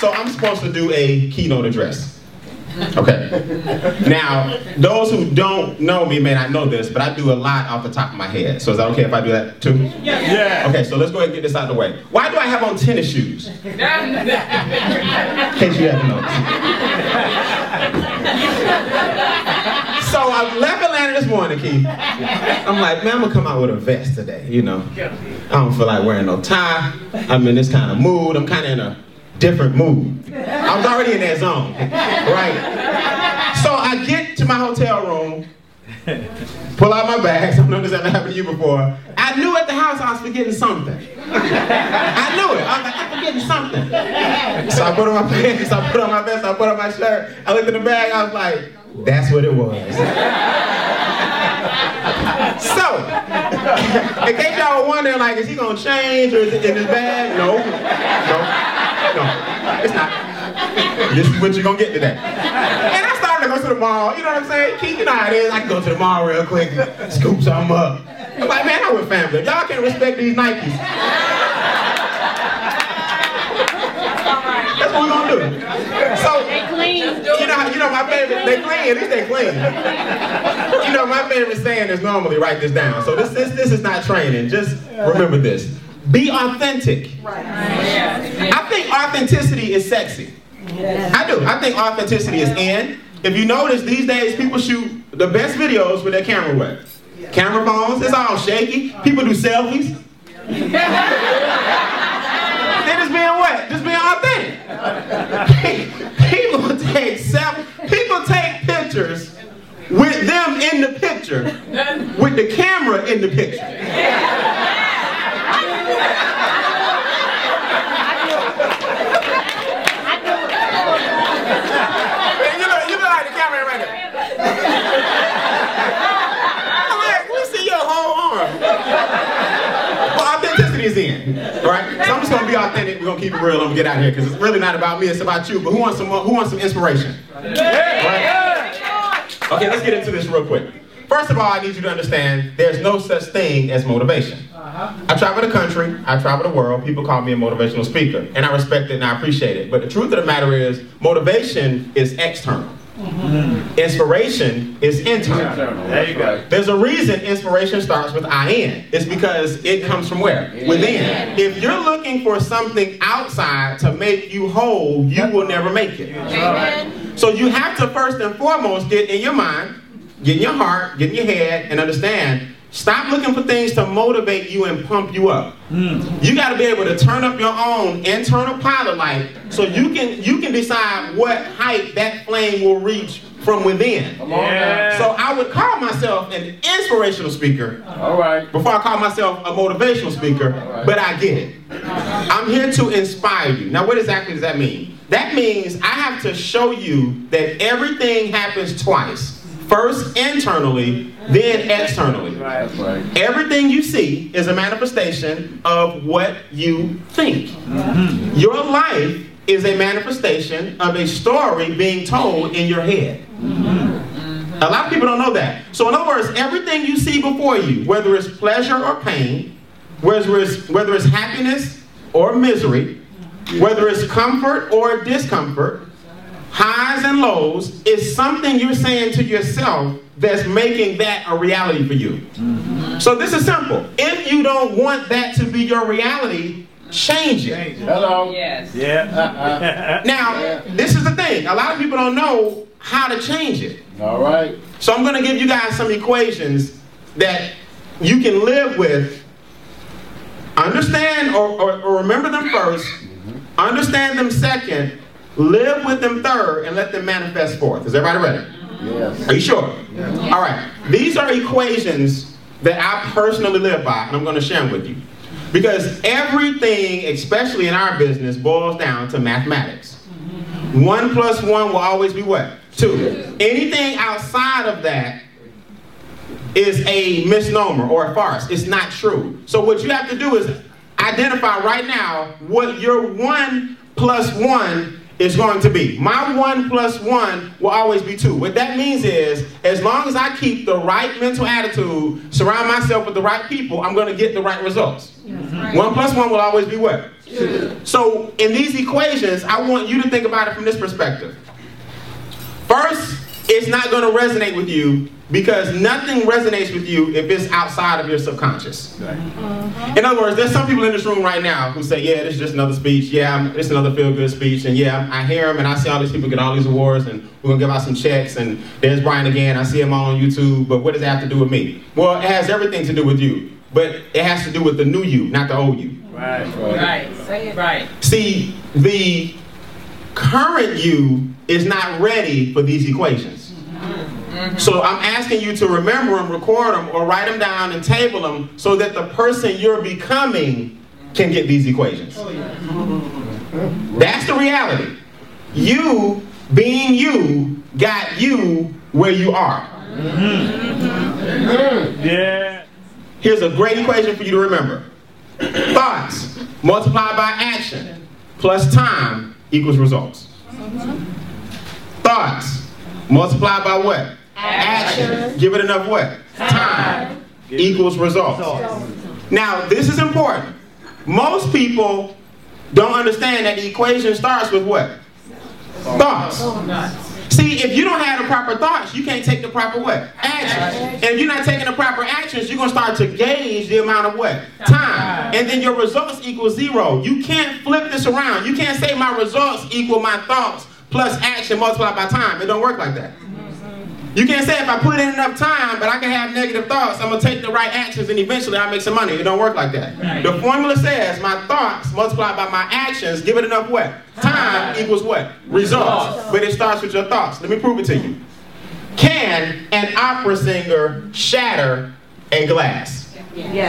So I'm supposed to do a keynote address. Okay. Now, those who don't know me may not know this, but I do a lot off the top of my head. So is that okay if I do that too? Yeah. Okay, so let's go ahead and get this out of the way. Why do I have on tennis shoes? In case you haven't noticed. So I left Atlanta this morning, Keith. I'm like, man, I'm gonna come out with a vest today, you know. I don't feel like wearing no tie. I'm in this kind of mood. I'm kind of in a different mood. I was already in that zone, right? So I get to my hotel room, pull out my bags. I've noticed that happened to you before. I knew at the house I was forgetting something. I knew it. I was like, I'm forgetting something. So I put on my pants, I put on my vest, I put on my shirt. I looked in the bag, I was like, that's what it was. So, in case y'all were wondering, like, is he gonna change or is it in his bag? No. No, it's not. This is what you're gonna get today. And I started to go to the mall, you know what I'm saying? Keith, you know how it is. I can go to the mall real quick, scoop something up. I'm like, man, I'm with family. Y'all can't respect these Nikes. That's what we're gonna do. So, they clean. You know my favorite, they clean, this they clean. You know, my favorite saying is normally write this down. So this is not training, just remember this. Be authentic. Right. I think authenticity is sexy. Yes. I do. I think authenticity is in. If you notice, these days people shoot the best videos with their camera wet. Yeah. Camera phones, it's all shaky. People do selfies. Yeah. They're just being wet, just being authentic. People take pictures with them in the picture, with the camera in the picture. Yeah. In, right? So I'm just gonna be authentic. We're gonna keep it real. I'm gonna get out of here because it's really not about me. It's about you. But who wants some inspiration? Right? Okay, let's get into this real quick. First of all, I need you to understand there's no such thing as motivation. I travel the country. I travel the world. People call me a motivational speaker, and I respect it and I appreciate it. But the truth of the matter is, motivation is external. Inspiration is internal. There you go. There's a reason inspiration starts with IN. It's because it comes from where? Within. If you're looking for something outside to make you whole, you will never make it. So you have to first and foremost get in your mind, get in your heart, get in your head, and understand, stop looking for things to motivate you and pump you up. You got to be able to turn up your own internal pilot light so you can decide what height that flame will reach from within. Yeah. So I would call myself an inspirational speaker before I call myself a motivational speaker, but I get it. I'm here to inspire you. Now what exactly does that mean? That means I have to show you that everything happens twice. First internally, then externally. Everything you see is a manifestation of what you think. Your life is a manifestation of a story being told in your head. A lot of people don't know that. So in other words, everything you see before you, whether it's pleasure or pain, whether it's happiness or misery, whether it's comfort or discomfort, highs and lows, is something you're saying to yourself that's making that a reality for you. So this is simple. If you don't want that to be your reality, change it. Hello. Yes. Yeah. Now, this is the thing. A lot of people don't know how to change it. All right. So I'm going to give you guys some equations that you can live with, understand or remember them first, understand them second, live with them third, and let them manifest forth. Is everybody ready? Yes. Are you sure? Yes. All right. These are equations that I personally live by, and I'm going to share them with you. Because everything, especially in our business, boils down to mathematics. 1 plus 1 will always be what? 2. Anything outside of that is a misnomer or a farce. It's not true. So what you have to do is identify right now what your 1 plus 1 is going to be. My 1 plus 1 will always be 2. What that means is, as long as I keep the right mental attitude, surround myself with the right people, I'm going to get the right results. Mm-hmm. Right. 1 plus 1 will always be what? 2. So in these equations, I want you to think about it from this perspective. First, it's not going to resonate with you because nothing resonates with you if it's outside of your subconscious. Right. Uh-huh. In other words, there's some people in this room right now who say, yeah, this is just another speech. Yeah, it's another feel-good speech. And yeah, I hear them and I see all these people get all these awards and we're going to give out some checks. And there's Brian again. I see him all on YouTube. But what does that have to do with me? Well, it has everything to do with you. But it has to do with the new you, not the old you. Right. Right. Right. See, the current you is not ready for these equations. So I'm asking you to remember them, record them, or write them down and table them so that the person you're becoming can get these equations. That's the reality. You, being you, got you where you are. Yeah. Here's a great equation for you to remember. Thoughts multiplied by action plus time equals results. Thoughts multiplied by what? Action. Give it enough what? Time equals results. Now, this is important. Most people don't understand that the equation starts with what? Thoughts. See, if you don't have the proper thoughts, you can't take the proper what? Actions. And if you're not taking the proper actions, you're going to start to gauge the amount of what? Time. And then your results equal 0. You can't flip this around. You can't say my results equal my thoughts plus action multiplied by time. It don't work like that. You can't say if I put in enough time, but I can have negative thoughts, I'm going to take the right actions and eventually I'll make some money. It don't work like that. Right. The formula says my thoughts multiplied by my actions, give it enough what? Time equals what? Results. But it starts with your thoughts. Let me prove it to you. Can an opera singer shatter a glass? Yes.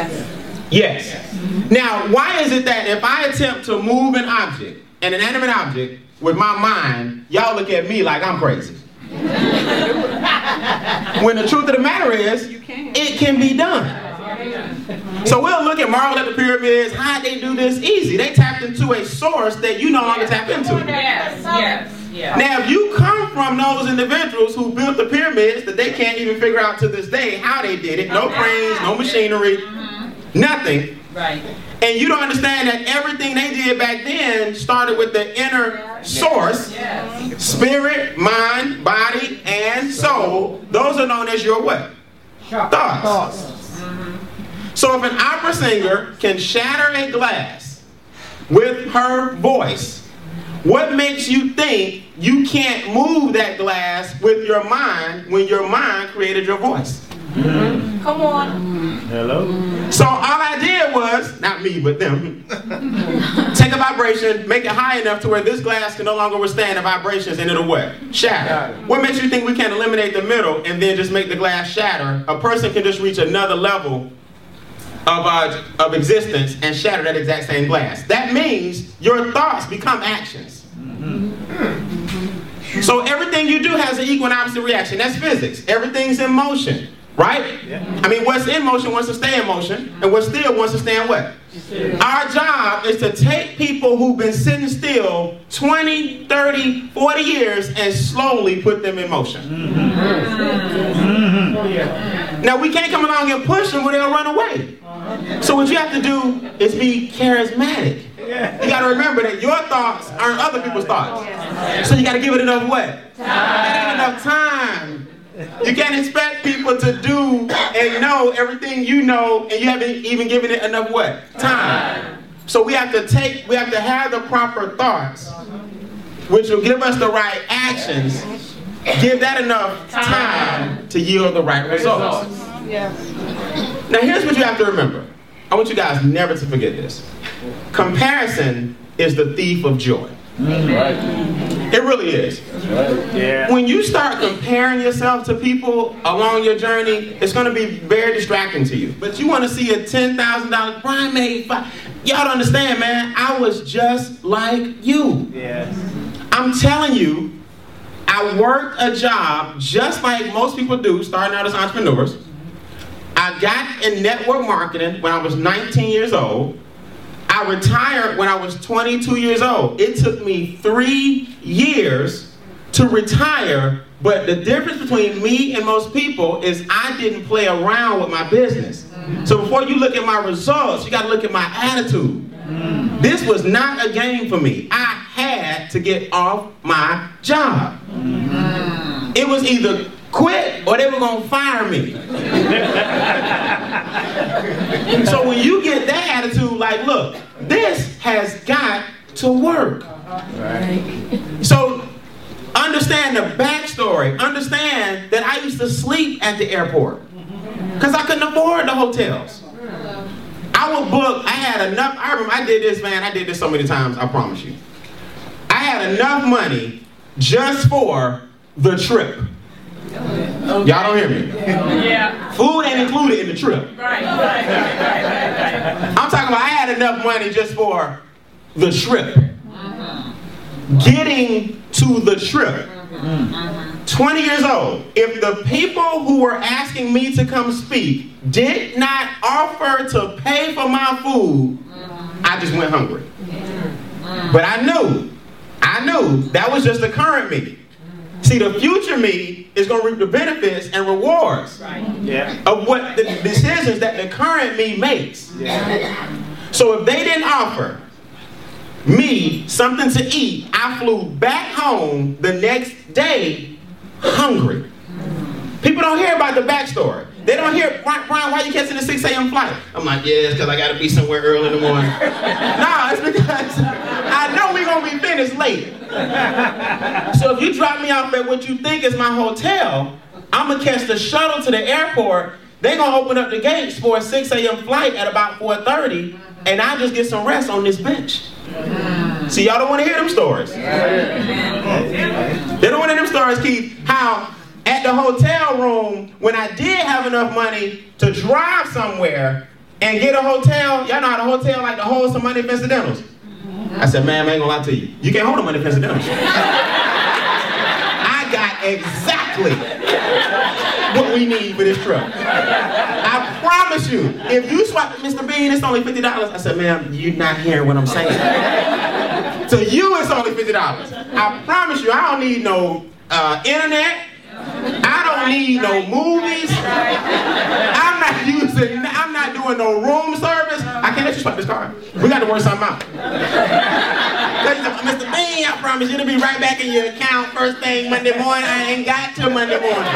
Now, why is it that if I attempt to move an object, an inanimate object, with my mind, y'all look at me like I'm crazy? When the truth of the matter is, it can be done. So we'll look at Marvel at the pyramids, how'd they do this? Easy. They tapped into a source that you no longer tap into. Yes. Now, if you come from those individuals who built the pyramids that they can't even figure out to this day how they did it, no cranes, no machinery, nothing. Right. And you don't understand that everything they did back then started with the inner source, spirit, mind, body, and soul. Those are known as your what? Thoughts. So if an opera singer can shatter a glass with her voice, what makes you think you can't move that glass with your mind when your mind created your voice? Come on. Hello. So all I did was, not me, but them, take a vibration, make it high enough to where this glass can no longer withstand the vibrations and it'll what? Shatter. What makes you think we can eliminate the middle and then just make the glass shatter? A person can just reach another level of existence and shatter that exact same glass. That means your thoughts become actions. So everything you do has an equal and opposite reaction. That's physics. Everything's in motion. Right? Yeah. I mean, what's in motion wants to stay in motion, and what's still wants to stay in what? Yeah. Our job is to take people who've been sitting still 20, 30, 40 years and slowly put them in motion. Now, we can't come along and push them where they'll run away. So what you have to do is be charismatic. You got to remember that your thoughts aren't other people's thoughts. So you got to give it enough what? Time. Not enough time. You can't expect people to do and know everything you know and you haven't even given it enough what? Time. So we have to have the proper thoughts, which will give us the right actions, give that enough time to yield the right results. Now here's what you have to remember. I want you guys never to forget this. Comparison is the thief of joy. It really is. When you start comparing yourself to people along your journey, it's going to be very distracting to you. But you want to see a $10,000 Brian made $5. Y'all don't understand, man. I was just like you. Yes. I'm telling you, I worked a job just like most people do, starting out as entrepreneurs. I got in network marketing when I was 19 years old. I I retired when I was 22 years old. It took me 3 years to retire, but the difference between me and most people is I didn't play around with my business. So before you look at my results, you got to look at my attitude. This was not a game for me. I had to get off my job. It was either quit or they were going to fire me. So when you get that attitude, like, look, this has got to work. So understand the backstory. Understand that I used to sleep at the airport because I couldn't afford the hotels. I would book, I had enough, I remember I did this, man, I did this so many times, I promise you. I had enough money just for the trip. Y'all don't hear me? Yeah. Food ain't included in the trip. Right. I'm talking about I had enough money just for the trip. Getting to the trip. 20 years old. If the people who were asking me to come speak did not offer to pay for my food, I just went hungry. But I knew that was just the current me. See, the future me is going to reap the benefits and rewards of what the decisions that the current me makes. So if they didn't offer me something to eat, I flew back home the next day hungry. People don't hear about the backstory. They don't hear, Brian, why you catching the 6 a.m. flight? I'm like, yeah, it's because I got to be somewhere early in the morning. No, it's because I know we're going to be finished late. So if you drop me off at what you think is my hotel, I'm going to catch the shuttle to the airport. They're going to open up the gates for a 6 a.m. flight at about 4:30, and I just get some rest on this bench. See, y'all don't want to hear them stories. They don't want to hear them stories, Keith, how at the hotel room, when I did have enough money to drive somewhere and get a hotel, y'all know how the hotel like to hold some money for incidentals. I said, ma'am, I ain't gonna lie to you. You can't hold the money for incidentals. I got exactly what we need for this trip. I promise you, if you swap, Mr. Bean, it's only $50. I said, ma'am, you're not hearing what I'm saying. To you, it's only $50. I promise you, I don't need no internet. I don't need no movies. I'm not doing no room service. I can't let you swipe this card. We got to work something out. Mr. Bean, I promise you, it'll be right back in your account first thing Monday morning. I ain't got till Monday morning.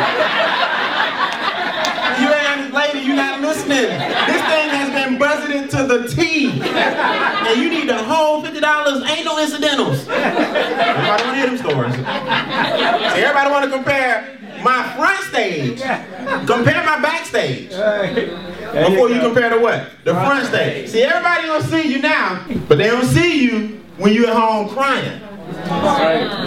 You ain't, lady, you not listening. This thing has been budgeted to the T. And you need the whole $50. Ain't no incidentals. Everybody want to hear them stories. So everybody want to compare my front stage. Compare my backstage. Before you compare to what? The front stage. See, everybody don't see you now, but they don't see you when you're at home crying. That's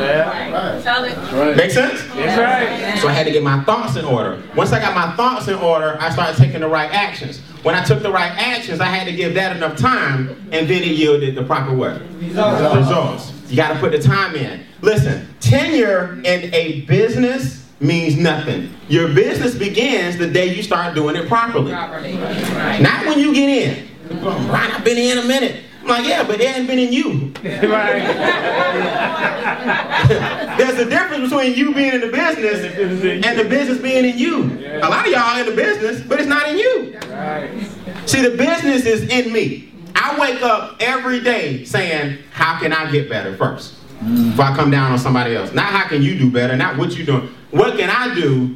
right. Make sense? That's right. So I had to get my thoughts in order. Once I got my thoughts in order, I started taking the right actions. When I took the right actions, I had to give that enough time, and then it yielded the proper what? Results. You got to put the time in. Listen, tenure in a business means nothing. Your business begins the day you start doing it properly. Right. Not when you get in. Right, I've been in a minute. I'm like, yeah, but it hasn't been in you. Right. There's a difference between you being in the business and the business being in you. Yeah. A lot of y'all are in the business, but it's not in you. Right. See, the business is in me. I wake up every day saying, how can I get better first? Before I come down on somebody else. Not how can you do better, not what you doing. What can I do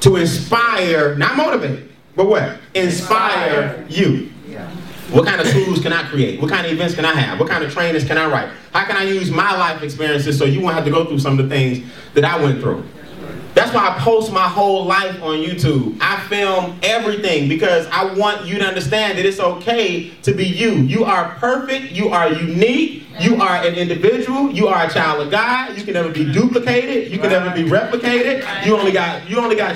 to inspire, not motivate, but what? Inspire you. Yeah. What kind of tools can I create? What kind of events can I have? What kind of trainings can I write? How can I use my life experiences so you won't have to go through some of the things that I went through? That's why I post my whole life on YouTube. I film everything because I want you to understand that it's okay to be you. You are perfect. You are unique. You are an individual. You are a child of God. You can never be duplicated. You can never be replicated. You only got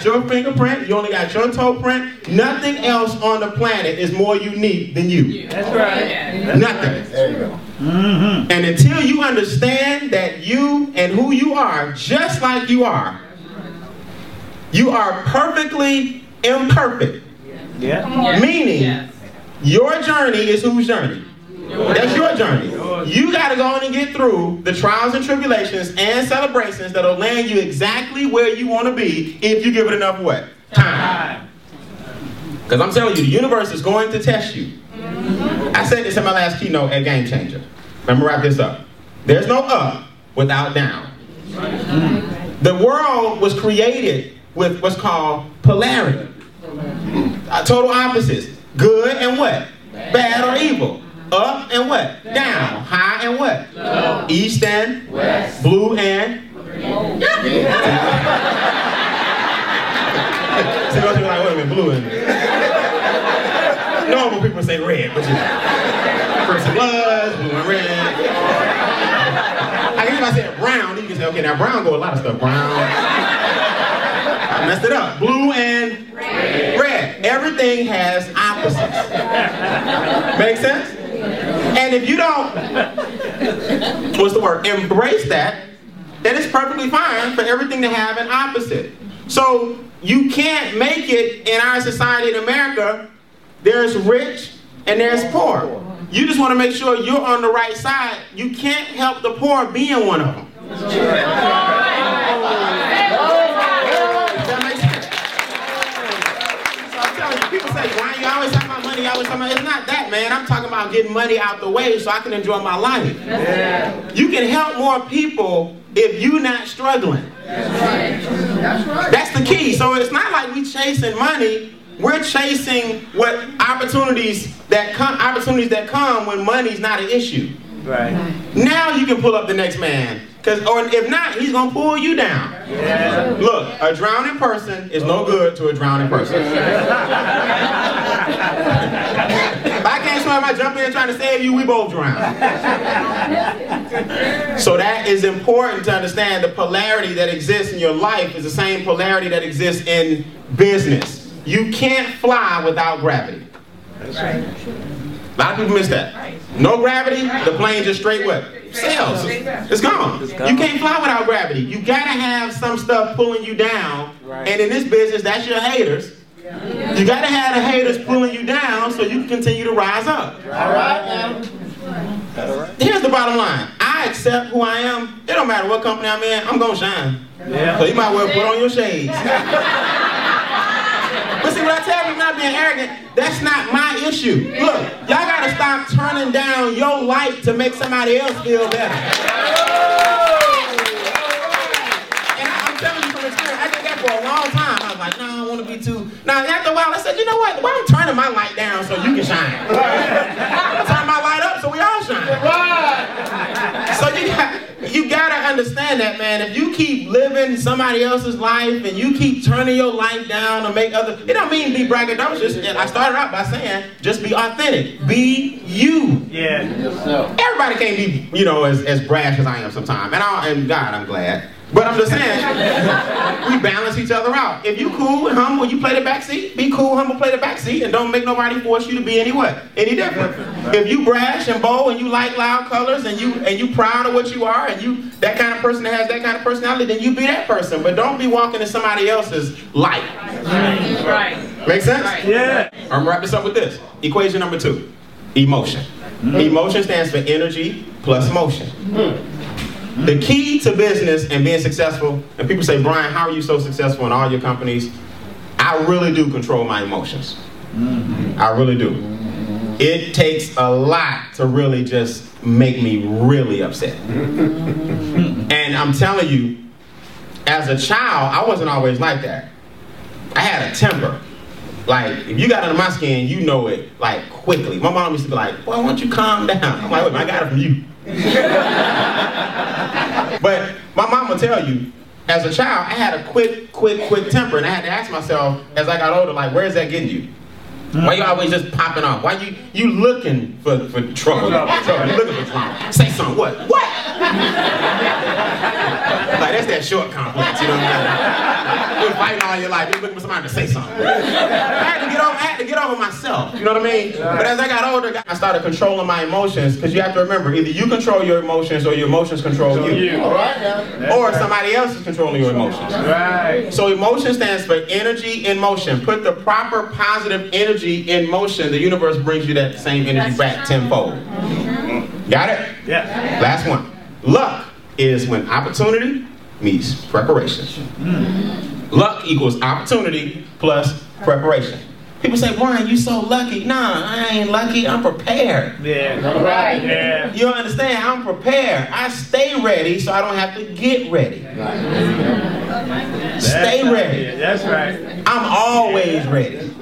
your fingerprint. You only got your toe print. Nothing else on the planet is more unique than you. That's right. Nothing. There you go. And until you understand that you and who you are, just like you are, you are perfectly imperfect. Meaning, your journey is whose journey? That's your journey. You got to go on and get through the trials and tribulations and celebrations that will land you exactly where you want to be if you give it enough what? Time. Because I'm telling you, the universe is going to test you. I said this in my last keynote at Game Changer. I'm going to wrap this up. There's no up without down. The world was created with what's called polarity. Total opposites. Good and what? Bad or evil. Up and what? Down. High and what? Low. East and west. Blue and green. See, most people are like, wait a minute, blue and normal people say red, but you know. First it was blue and red. I guess if I said brown, you can say, okay, now brown go a lot of stuff. Brown. I messed it up. Blue and red. Red. Everything has opposites. Make sense? And if you don't, what's the word, embrace that, then it's perfectly fine for everything to have an opposite. So you can't make it in our society in America, there's rich and there's poor. You just want to make sure you're on the right side. You can't help the poor being one of them. People say, Brian, you always have my money, you always have my money. It's not that, man. I'm talking about getting money out the way so I can enjoy my life. Yeah. You can help more people if you're not struggling. That's right. That's right. That's the key. So it's not like we're chasing money. We're chasing what opportunities that come when money's not an issue. Right. Now you can pull up the next man. Or if not, he's going to pull you down. Yeah. Look, a drowning person is no good to a drowning person. If I can't swim, I jump in trying to save you, we both drown. So that is important to understand. The polarity that exists in your life is the same polarity that exists in business. You can't fly without gravity. That's right. A lot of people miss that. No gravity, the plane just straight what? Sails. It's gone. You can't fly without gravity. You gotta have some stuff pulling you down. And in this business, that's your haters. You gotta have the haters pulling you down so you can continue to rise up. Alright? Here's the bottom line. I accept who I am. It don't matter what company I'm in, I'm gonna shine. So you might well put on your shades. But see, when I tell people not being arrogant, that's not my issue. Look, y'all gotta stop turning down your light to make somebody else feel better. And I'm telling you from experience, I did that for a long time. I was like, no, I don't want to be too. Now, after a while, I said, you know what? Why don't I turn my light down so you can shine? I'll turn my light up so we all shine. Right. So you gotta understand that, man. If you keep living somebody else's life and you keep turning your life down to make other, it don't mean be braggadocious. And I started out by saying, just be authentic. Be you. Yeah. Everybody can't be, as brash as I am sometimes. And God, I'm glad. But I'm just saying, we balance each other out. If you cool and humble, you play the backseat. Be cool, humble, play the backseat, and don't make nobody force you to be any different. If you brash and bold and you like loud colors and you proud of what you are and you that kind of person that has that kind of personality, then you be that person. But don't be walking in somebody else's light. Right. Make sense? Right. Yeah. I'm gonna wrap this up with this. Equation number 2: emotion. Mm-hmm. Emotion stands for energy plus motion. Mm-hmm. The key to business and being successful, and people say, Brian, how are you so successful in all your companies? I really do control my emotions. Mm-hmm. I really do. It takes a lot to really just make me really upset. And I'm telling you, as a child, I wasn't always like that. I had a temper. Like, if you got under my skin, you know it, like, quickly. My mom used to be like, boy, why don't you calm down? I'm like, wait, I got it from you. But my mom will tell you, as a child, I had a quick temper, and I had to ask myself, as I got older, like, where is that getting you? Why you always just popping off? Why you looking for trouble? You looking for trouble. Say something. What? Like, that's that short complex, you know what I mean? You've been fighting all your life, you're looking for somebody to say something. I had to get over over myself, you know what I mean? But as I got older, I started controlling my emotions, because you have to remember, either you control your emotions or your emotions control you. All right, yeah. Or somebody else is controlling your emotions. Right. So emotion stands for energy in motion. Put the proper positive energy in motion, the universe brings you that same energy back tenfold. Mm-hmm. Got it? Yeah. Last one. Luck is when opportunity meets preparation. Mm. Luck equals opportunity plus preparation. People say, Brian, you so lucky. Nah, I ain't lucky. I'm prepared. Yeah, right. Yeah. You understand? I'm prepared. I stay ready so I don't have to get ready. Right. Stay ready. That's right. I'm always ready.